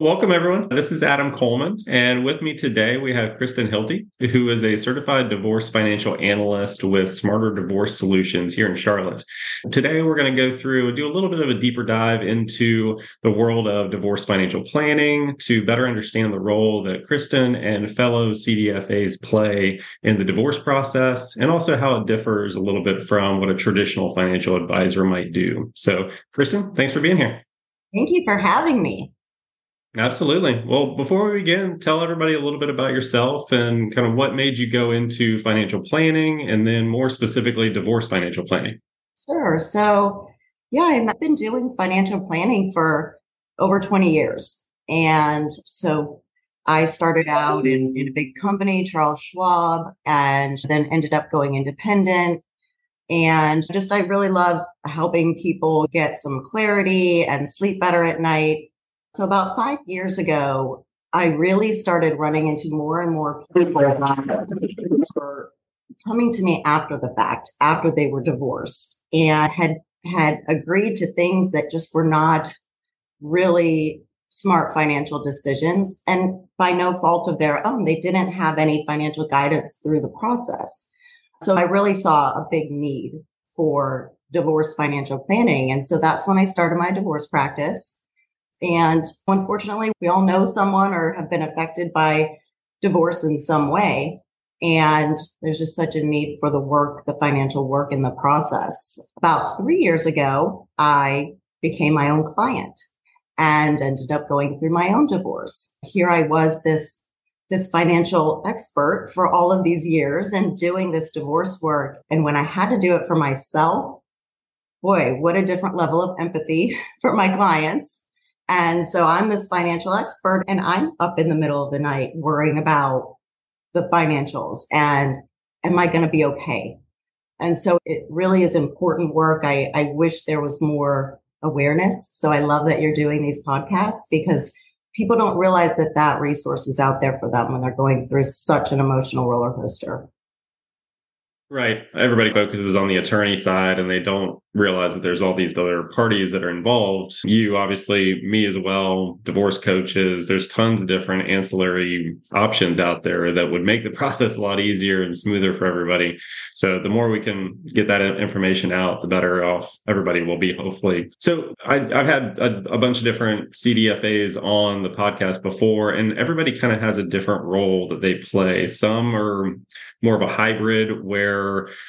Welcome, everyone. This is Adam Coleman, and with me today we have Kristen Hilty, who is a certified divorce financial analyst with Smarter Divorce Solutions here in Charlotte. Today we're going to go through and do a little bit of a deeper dive into the world of divorce financial planning to better understand the role that Kristen and fellow CDFAs play in the divorce process, and also how it differs a little bit from what a traditional financial advisor might do. So, Kristen, thanks for being here. Thank you for having me. Absolutely. Well, before we begin, tell everybody a little bit about yourself and kind of what made you go into financial planning and then more specifically divorce financial planning. Sure. So, I've been doing financial planning for over 20 years. And so I started out in a big company, Charles Schwab, and then ended up going independent. And I really love helping people get some clarity and sleep better at night. So about 5 years ago, I really started running into more and more people who were coming to me after the fact, after they were divorced and had agreed to things that just were not really smart financial decisions. And by no fault of their own, they didn't have any financial guidance through the process. So I really saw a big need for divorce financial planning. And so that's when I started my divorce practice. And unfortunately, we all know someone or have been affected by divorce in some way. And there's just such a need for the work, the financial work in the process. About 3 years ago, I became my own client and ended up going through my own divorce. Here I was, this financial expert for all of these years and doing this divorce work. And when I had to do it for myself, boy, what a different level of empathy for my clients. And so I'm this financial expert and I'm up in the middle of the night worrying about the financials and am I going to be okay? And so it really is important work. I wish there was more awareness. So I love that you're doing these podcasts because people don't realize that resource is out there for them when they're going through such an emotional roller coaster. Right. Everybody focuses on the attorney side and they don't realize that there's all these other parties that are involved. You, obviously, me as well, divorce coaches, there's tons of different ancillary options out there that would make the process a lot easier and smoother for everybody. So the more we can get that information out, the better off everybody will be, hopefully. So I've had a bunch of different CDFAs on the podcast before, and everybody kind of has a different role that they play. Some are more of a hybrid where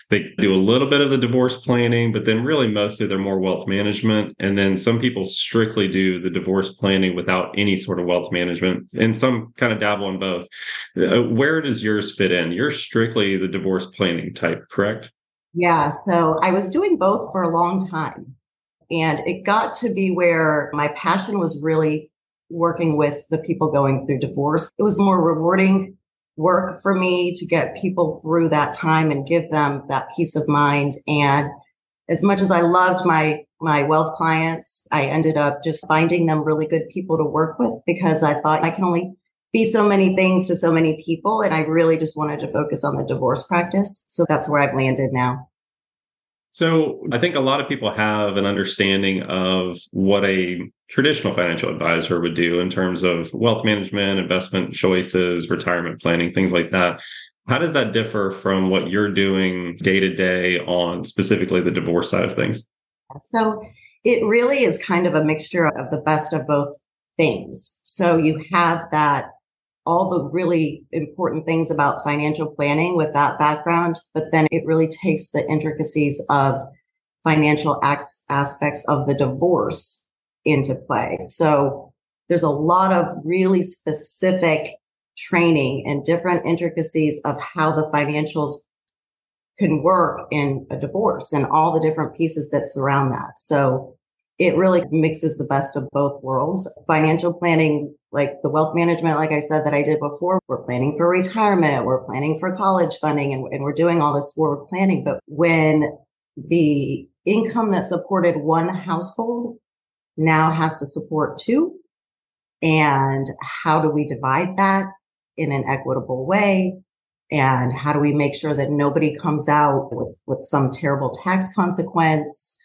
they do a little bit of the divorce planning, but then really mostly they're more wealth management. And then some people strictly do the divorce planning without any sort of wealth management. And some kind of dabble in both. Where does yours fit in? You're strictly the divorce planning type, correct? Yeah. So I was doing both for a long time. And it got to be where my passion was really working with the people going through divorce. It was more rewarding work for me to get people through that time and give them that peace of mind. And as much as I loved my wealth clients, I ended up just finding them really good people to work with because I thought I can only be so many things to so many people. And I really just wanted to focus on the divorce practice. So that's where I've landed now. So I think a lot of people have an understanding of what a traditional financial advisor would do in terms of wealth management, investment choices, retirement planning, things like that. How does that differ from what you're doing day to day on specifically the divorce side of things? So it really is kind of a mixture of the best of both things. So you have that, all the really important things about financial planning with that background, but then it really takes the intricacies of financial aspects of the divorce into play. So there's a lot of really specific training and different intricacies of how the financials can work in a divorce and all the different pieces that surround that. So it really mixes the best of both worlds. Financial planning, like the wealth management, like I said, that I did before, we're planning for retirement, we're planning for college funding, and we're doing all this forward planning. But when the income that supported one household now has to support two, and how do we divide that in an equitable way? And how do we make sure that nobody comes out with some terrible tax consequence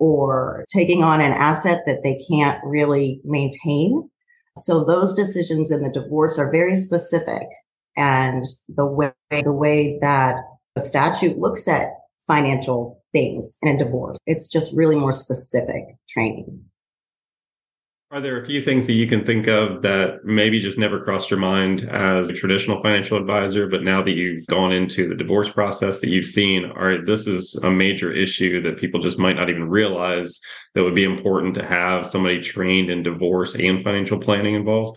or taking on an asset that they can't really maintain? So those decisions in the divorce are very specific. And the way that the statute looks at financial things in a divorce, it's just really more specific training. Are there a few things that you can think of that maybe just never crossed your mind as a traditional financial advisor, but now that you've gone into the divorce process that you've seen, this is a major issue that people just might not even realize that would be important to have somebody trained in divorce and financial planning involved?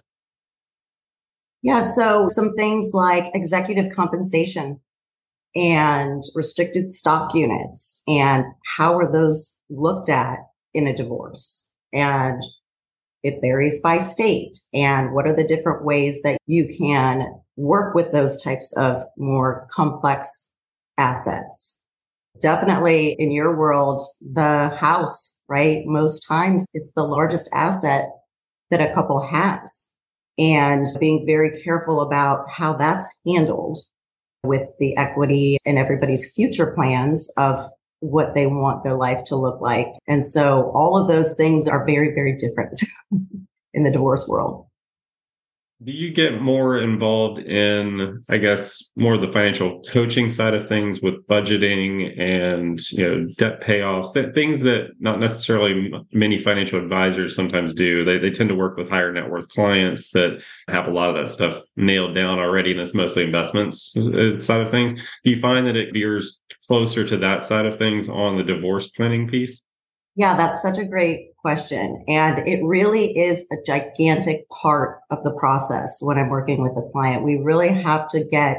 Yeah, so some things like executive compensation and restricted stock units, and how are those looked at in a divorce? And it varies by state. And what are the different ways that you can work with those types of more complex assets? Definitely in your world, the house, right? Most times it's the largest asset that a couple has. And being very careful about how that's handled with the equity and everybody's future plans of what they want their life to look like. And so all of those things are very, very different in the divorce world. Do you get more involved in, I guess, more of the financial coaching side of things with budgeting and, debt payoffs, things that not necessarily many financial advisors sometimes do? They tend to work with higher net worth clients that have a lot of that stuff nailed down already, and it's mostly investments side of things. Do you find that it veers closer to that side of things on the divorce planning piece? Yeah, that's such a great question. And it really is a gigantic part of the process when I'm working with a client. We really have to get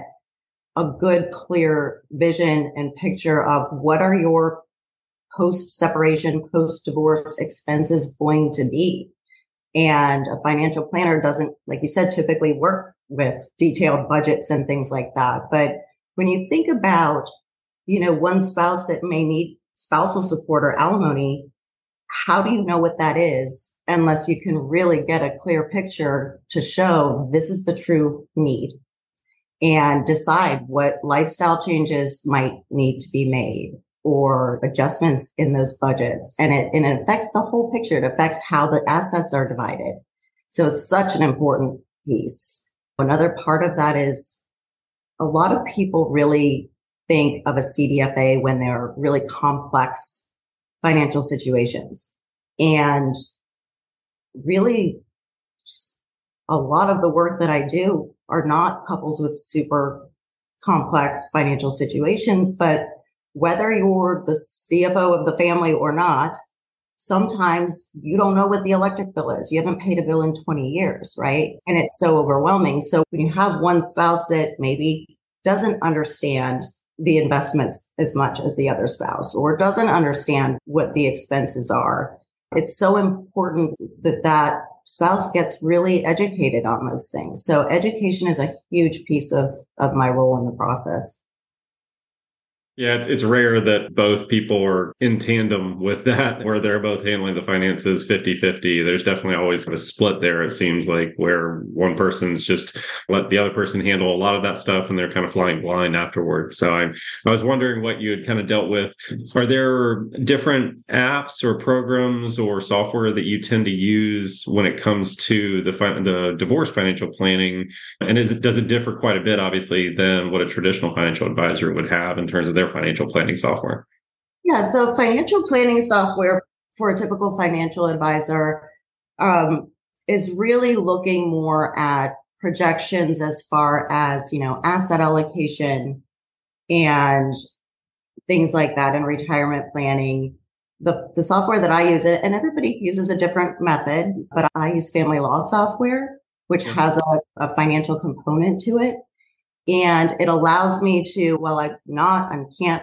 a good, clear vision and picture of what are your post-separation, post-divorce expenses going to be. And a financial planner doesn't, like you said, typically work with detailed budgets and things like that. But when you think about, one spouse that may need spousal support or alimony, how do you know what that is unless you can really get a clear picture to show this is the true need and decide what lifestyle changes might need to be made or adjustments in those budgets? And it affects the whole picture. It affects how the assets are divided. So it's such an important piece. Another part of that is a lot of people really think of a CDFA when they're really complex financial situations. And really, a lot of the work that I do are not couples with super complex financial situations, but whether you're the CFO of the family or not, sometimes you don't know what the electric bill is. You haven't paid a bill in 20 years, right? And it's so overwhelming. So when you have one spouse that maybe doesn't understand the investments as much as the other spouse or doesn't understand what the expenses are, it's so important that that spouse gets really educated on those things. So education is a huge piece of my role in the process. Yeah, it's rare that both people are in tandem with that, where they're both handling the finances 50-50. There's definitely always a split there, it seems like, where one person's just let the other person handle a lot of that stuff and they're kind of flying blind afterward. So I was wondering what you had kind of dealt with. Are there different apps or programs or software that you tend to use when it comes to the divorce financial planning? And does it differ quite a bit, obviously, than what a traditional financial advisor would have in terms of their financial planning software? Yeah, so financial planning software for a typical financial advisor is really looking more at projections as far as, asset allocation and things like that and retirement planning. The software that I use, and everybody uses a different method, but I use family law software, which has a financial component to it. And it allows me to, I can't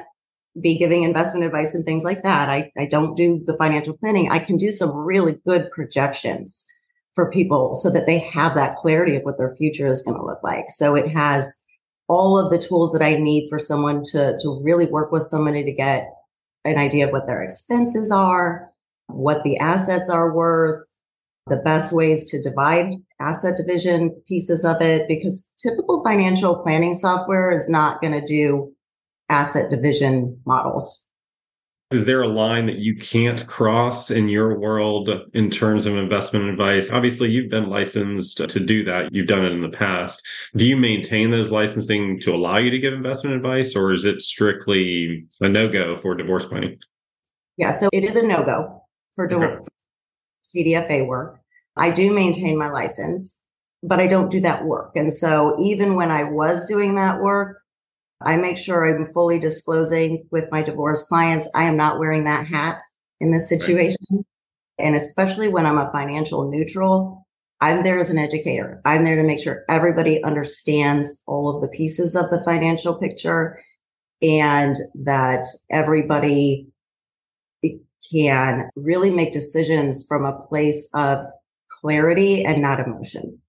be giving investment advice and things like that. I don't do the financial planning. I can do some really good projections for people so that they have that clarity of what their future is going to look like. So it has all of the tools that I need for someone to really work with somebody to get an idea of what their expenses are, what the assets are worth, the best ways to divide asset division pieces of it, because typical financial planning software is not going to do asset division models. Is there a line that you can't cross in your world in terms of investment advice? Obviously, you've been licensed to do that. You've done it in the past. Do you maintain those licensing to allow you to give investment advice, or is it strictly a no-go for divorce planning? Yeah, so it is a no-go for divorce. CDFA work. I do maintain my license, but I don't do that work. And so even when I was doing that work, I make sure I'm fully disclosing with my divorce clients, I am not wearing that hat in this situation. Right. And especially when I'm a financial neutral, I'm there as an educator. I'm there to make sure everybody understands all of the pieces of the financial picture and that everybody can really make decisions from a place of clarity and not emotion.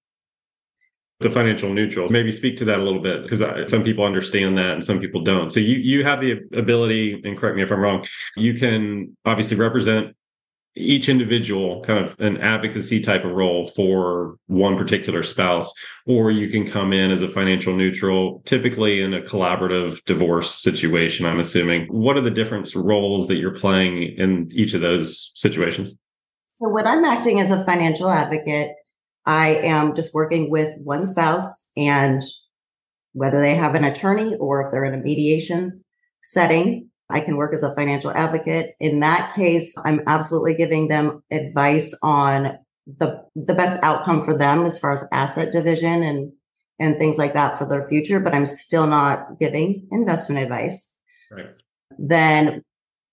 The financial neutral, maybe speak to that a little bit, because some people understand that and some people don't. So you have the ability, and correct me if I'm wrong, you can obviously represent each individual, kind of an advocacy type of role for one particular spouse, or you can come in as a financial neutral, typically in a collaborative divorce situation, I'm assuming. What are the different roles that you're playing in each of those situations? So when I'm acting as a financial advocate, I am just working with one spouse, and whether they have an attorney or if they're in a mediation setting, I can work as a financial advocate. In that case, I'm absolutely giving them advice on the best outcome for them as far as asset division and things like that for their future, but I'm still not giving investment advice. Right. Then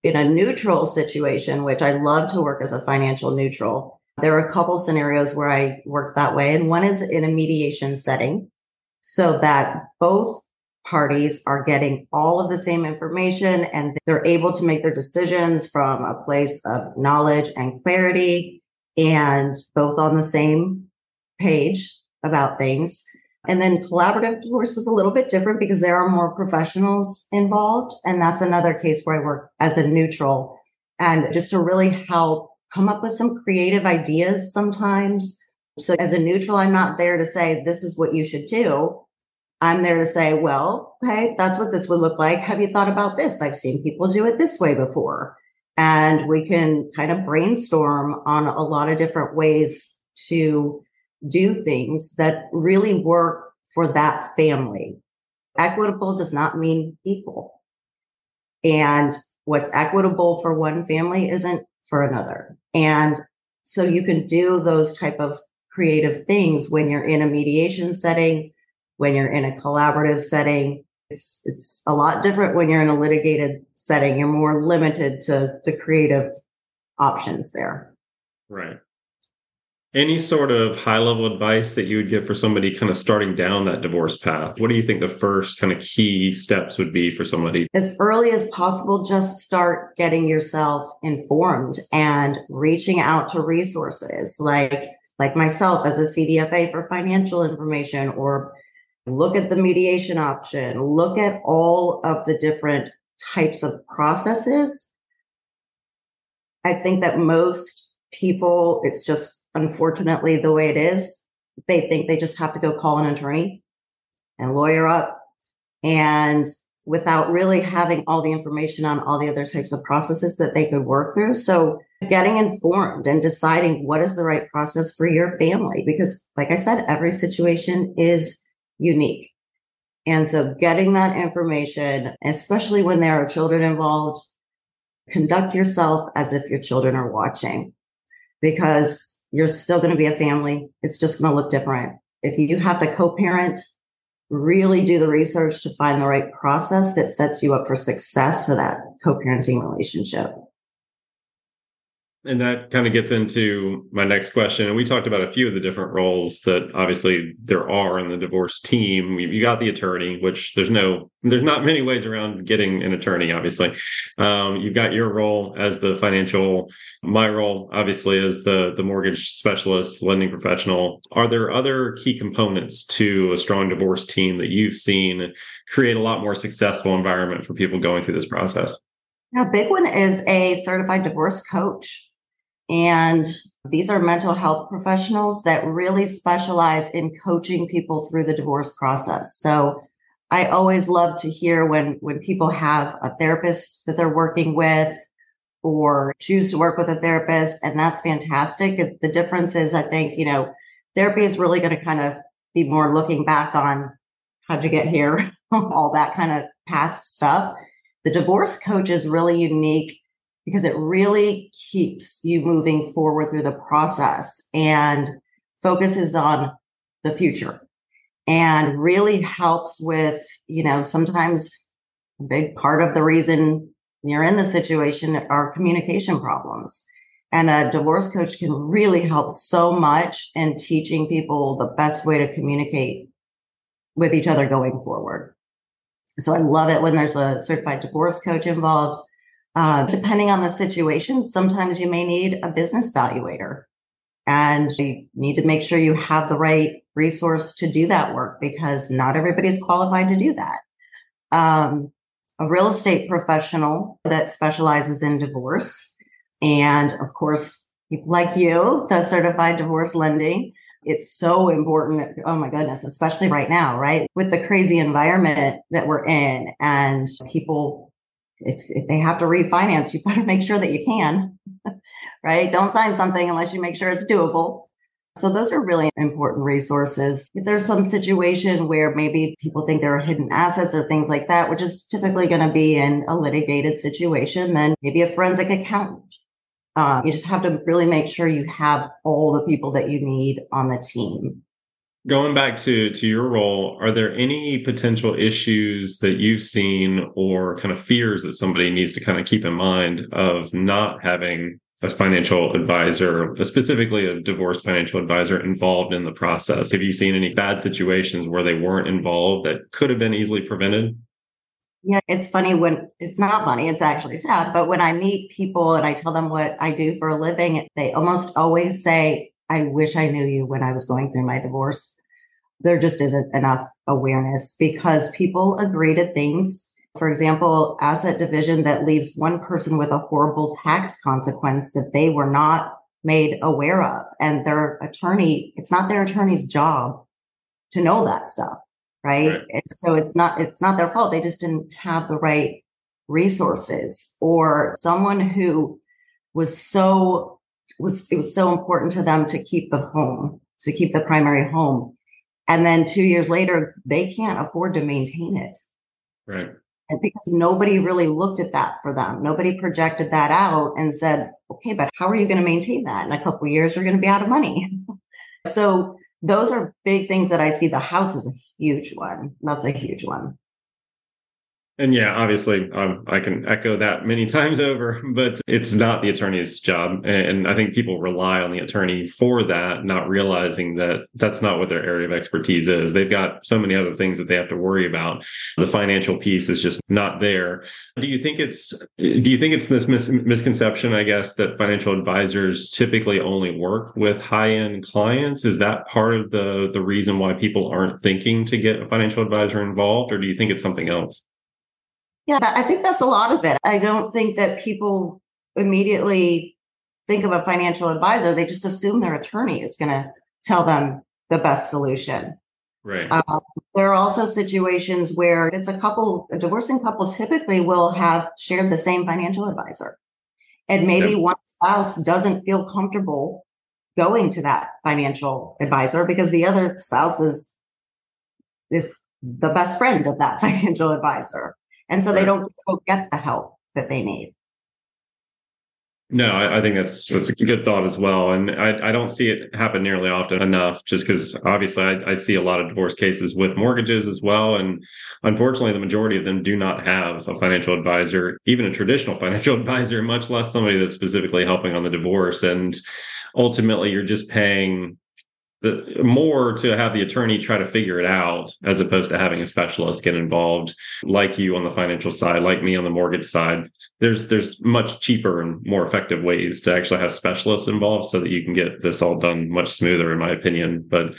in a neutral situation, which I love to work as a financial neutral, there are a couple scenarios where I work that way. And one is in a mediation setting so that both parties are getting all of the same information and they're able to make their decisions from a place of knowledge and clarity and both on the same page about things. And then collaborative divorce is a little bit different because there are more professionals involved. And that's another case where I work as a neutral and just to really help come up with some creative ideas sometimes. So as a neutral, I'm not there to say, this is what you should do. I'm there to say, well, hey, that's what this would look like. Have you thought about this? I've seen people do it this way before. And we can kind of brainstorm on a lot of different ways to do things that really work for that family. Equitable does not mean equal. And what's equitable for one family isn't for another. And so you can do those type of creative things when you're in a mediation setting. When you're in a collaborative setting, it's a lot different when you're in a litigated setting. You're more limited to the creative options there. Right. Any sort of high-level advice that you would give for somebody kind of starting down that divorce path? What do you think the first kind of key steps would be for somebody? As early as possible, just start getting yourself informed and reaching out to resources like myself as a CDFA for financial information, or look at the mediation option, look at all of the different types of processes. I think that most people, it's just unfortunately the way it is, they think they just have to go call an attorney and lawyer up, and without really having all the information on all the other types of processes that they could work through. So getting informed and deciding what is the right process for your family, because like I said, every situation is unique. And so getting that information, especially when there are children involved, conduct yourself as if your children are watching, because you're still going to be a family. It's just going to look different. If you have to co-parent, really do the research to find the right process that sets you up for success for that co-parenting relationship. And that kind of gets into my next question. And we talked about a few of the different roles that obviously there are in the divorce team. You got the attorney, which there's not many ways around getting an attorney, obviously. You've got your role as the financial, my role obviously is the mortgage specialist, lending professional. Are there other key components to a strong divorce team that you've seen create a lot more successful environment for people going through this process? A big one is a certified divorce coach. And these are mental health professionals that really specialize in coaching people through the divorce process. So I always love to hear when people have a therapist that they're working with or choose to work with a therapist, and that's fantastic. The difference is, I think, therapy is really going to kind of be more looking back on how'd you get here, all that kind of past stuff. The divorce coach is really unique because it really keeps you moving forward through the process and focuses on the future and really helps with, sometimes a big part of the reason you're in the situation are communication problems. And a divorce coach can really help so much in teaching people the best way to communicate with each other going forward. So I love it when there's a certified divorce coach involved. Depending on the situation, sometimes you may need a business valuator, and you need to make sure you have the right resource to do that work because not everybody's qualified to do that. A real estate professional that specializes in divorce, and of course, people like you, the certified divorce lending. It's so important. Oh my goodness, especially right now, right? With the crazy environment that we're in and people, if they have to refinance, you better make sure that you can, right? Don't sign something unless you make sure it's doable. So those are really important resources. If there's some situation where maybe people think there are hidden assets or things like that, which is typically going to be in a litigated situation, then maybe a forensic accountant. You just have to really make sure you have all the people that you need on the team. Going back to your role, are there any potential issues that you've seen or kind of fears that somebody needs to kind of keep in mind of not having a financial advisor, specifically a divorce financial advisor involved in the process? Have you seen any bad situations where they weren't involved that could have been easily prevented? Yeah, it's funny when it's not funny, it's actually sad. But when I meet people and I tell them what I do for a living, they almost always say, I wish I knew you when I was going through my divorce. There just isn't enough awareness because people agree to things. For example, asset division that leaves one person with a horrible tax consequence that they were not made aware of. And their attorney, it's not their attorney's job to know that stuff. Right. So it's not their fault. They just didn't have the right resources, or someone who it was so important to them to keep the home, to keep the primary home. And then 2 years later, they can't afford to maintain it. Right. And because nobody really looked at that for them. Nobody projected that out and said, okay, but how are you going to maintain that? In a couple of years, you're going to be out of money. So those are big things that I see. The house is a huge one. That's a huge one. And yeah, obviously, I can echo that many times over, but it's not the attorney's job. And I think people rely on the attorney for that, not realizing that that's not what their area of expertise is. They've got so many other things that they have to worry about. The financial piece is just not there. Do you think it's this misconception, I guess, that financial advisors typically only work with high-end clients? Is that part of the reason why people aren't thinking to get a financial advisor involved, or do you think it's something else? Yeah, I think that's a lot of it. I don't think that people immediately think of a financial advisor. They just assume their attorney is going to tell them the best solution. Right. There are also situations where it's a divorcing couple typically will have shared the same financial advisor. And maybe one spouse doesn't feel comfortable going to that financial advisor because the other spouse is the best friend of that financial advisor. And so they don't go get the help that they need. No, I think that's a good thought as well. And I don't see it happen nearly often enough, just because obviously I see a lot of divorce cases with mortgages as well. And unfortunately, the majority of them do not have a financial advisor, even a traditional financial advisor, much less somebody that's specifically helping on the divorce. And ultimately, you're just paying more to have the attorney try to figure it out, as opposed to having a specialist get involved, like you on the financial side, like me on the mortgage side. There's much cheaper and more effective ways to actually have specialists involved so that you can get this all done much smoother, in my opinion. But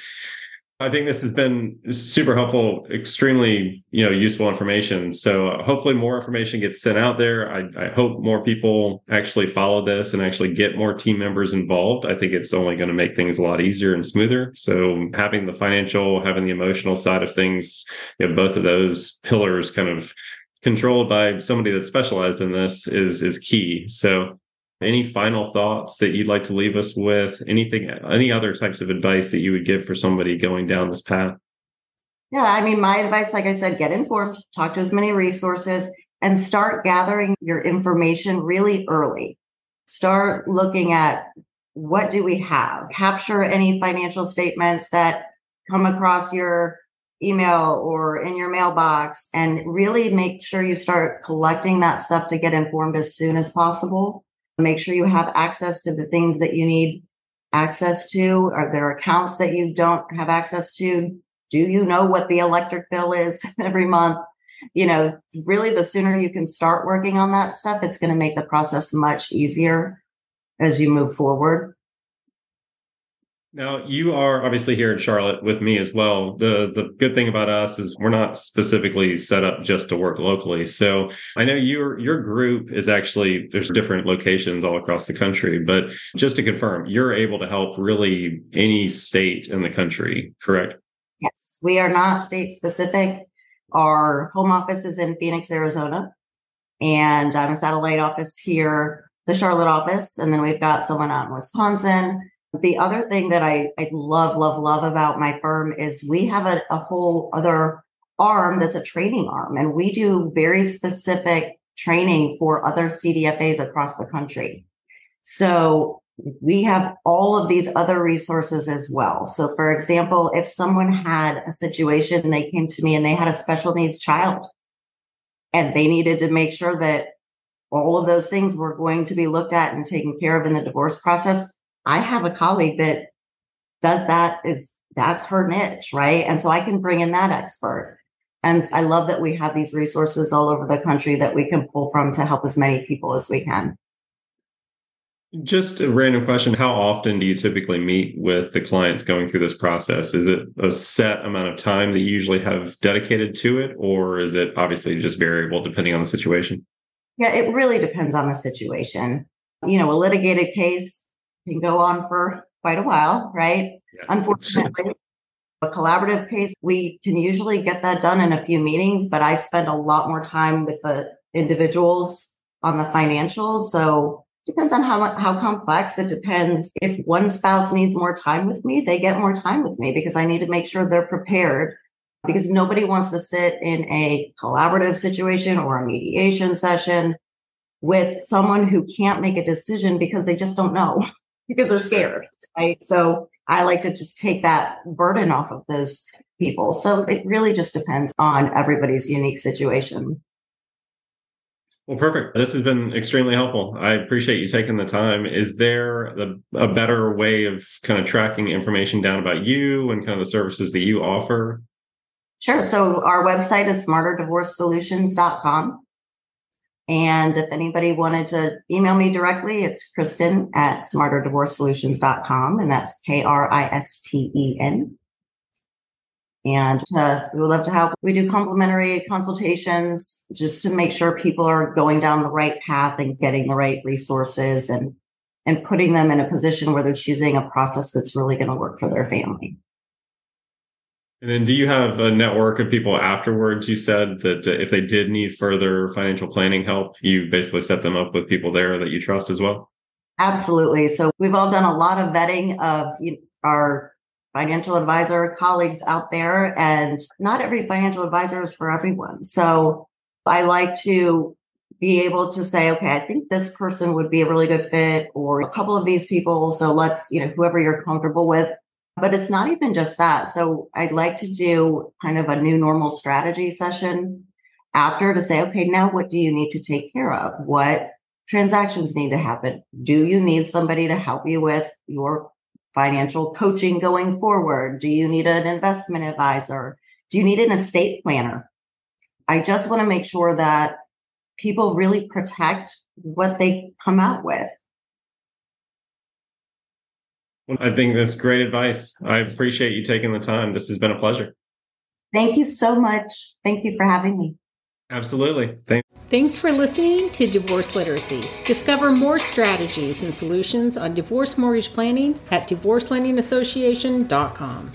I think this has been super helpful, extremely, useful information. So hopefully more information gets sent out there. I hope more people actually follow this and actually get more team members involved. I think it's only going to make things a lot easier and smoother. So having the financial, having the emotional side of things, both of those pillars kind of controlled by somebody that's specialized in this is key. So any final thoughts that you'd like to leave us with? Anything, any other types of advice that you would give for somebody going down this path? Yeah, I mean, my advice, like I said, get informed, talk to as many resources, and start gathering your information really early. Start looking at what do we have? Capture any financial statements that come across your email or in your mailbox, and really make sure you start collecting that stuff to get informed as soon as possible. Make sure you have access to the things that you need access to. Are there accounts that you don't have access to? Do you know what the electric bill is every month? Really, the sooner you can start working on that stuff, it's going to make the process much easier as you move forward. Now, you are obviously here in Charlotte with me as well. The good thing about us is we're not specifically set up just to work locally. So I know your group is actually, there's different locations all across the country, but just to confirm, you're able to help really any state in the country, correct? Yes, we are not state specific. Our home office is in Phoenix, Arizona, and I'm a satellite office here, the Charlotte office, and then we've got someone out in Wisconsin. The other thing that I love, love, love about my firm is we have a whole other arm that's a training arm, and we do very specific training for other CDFAs across the country. So we have all of these other resources as well. So for example, if someone had a situation and they came to me and they had a special needs child and they needed to make sure that all of those things were going to be looked at and taken care of in the divorce process, I have a colleague that does that. That's her niche, right? And so I can bring in that expert. And I love that we have these resources all over the country that we can pull from to help as many people as we can. Just a random question. How often do you typically meet with the clients going through this process? Is it a set amount of time that you usually have dedicated to it, or is it obviously just variable depending on the situation? Yeah, it really depends on the situation. A litigated case can go on for quite a while, right? Yeah. Unfortunately, a collaborative case, we can usually get that done in a few meetings, but I spend a lot more time with the individuals on the financials. So it depends on how complex. It depends. If one spouse needs more time with me, they get more time with me because I need to make sure they're prepared, because nobody wants to sit in a collaborative situation or a mediation session with someone who can't make a decision because they just don't know. Because they're scared, right? So I like to just take that burden off of those people. So it really just depends on everybody's unique situation. Well, perfect. This has been extremely helpful. I appreciate you taking the time. Is there a better way of kind of tracking information down about you and kind of the services that you offer? Sure. So our website is smarterdivorcesolutions.com. And if anybody wanted to email me directly, it's Kristen@smarterdivorcesolutions.com. And that's Kristen. And we would love to help. We do complimentary consultations just to make sure people are going down the right path and getting the right resources and putting them in a position where they're choosing a process that's really going to work for their family. And then do you have a network of people afterwards? You said that if they did need further financial planning help, you basically set them up with people there that you trust as well? Absolutely. So we've all done a lot of vetting of our financial advisor colleagues out there, and not every financial advisor is for everyone. So I like to be able to say, okay, I think this person would be a really good fit, or a couple of these people. So let's, whoever you're comfortable with. But it's not even just that. So I'd like to do kind of a new normal strategy session after to say, okay, now what do you need to take care of? What transactions need to happen? Do you need somebody to help you with your financial coaching going forward? Do you need an investment advisor? Do you need an estate planner? I just want to make sure that people really protect what they come out with. Well, I think that's great advice. I appreciate you taking the time. This has been a pleasure. Thank you so much. Thank you for having me. Absolutely. Thanks for listening to Divorce Literacy. Discover more strategies and solutions on divorce mortgage planning at divorcelendingassociation.com.